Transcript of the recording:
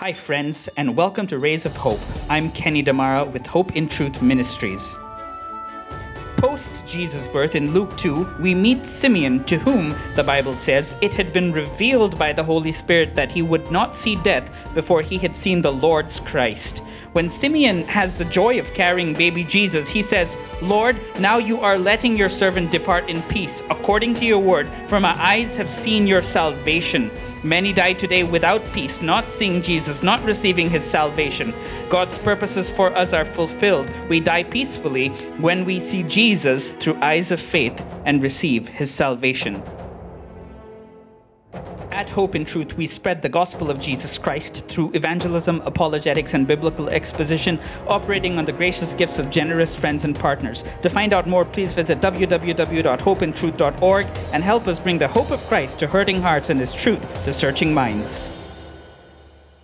Hi friends, and welcome to Rays of Hope. I'm Kenny Damara with Hope in Truth Ministries. Post Jesus' birth in Luke 2, we meet Simeon, to whom the Bible says it had been revealed by the Holy Spirit that he would not see death before he had seen the Lord's Christ. When Simeon has the joy of carrying baby Jesus, he says, "Lord, now you are letting your servant depart in peace, according to your word, for my eyes have seen your salvation." Many die today without peace, not seeing Jesus, not receiving his salvation. God's purposes for us are fulfilled. We die peacefully when we see Jesus through eyes of faith and receive his salvation. At Hope in Truth, we spread the gospel of Jesus Christ through evangelism, apologetics, and biblical exposition, operating on the gracious gifts of generous friends and partners. To find out more, please visit www.hopeintruth.org and help us bring the hope of Christ to hurting hearts and his truth to searching minds.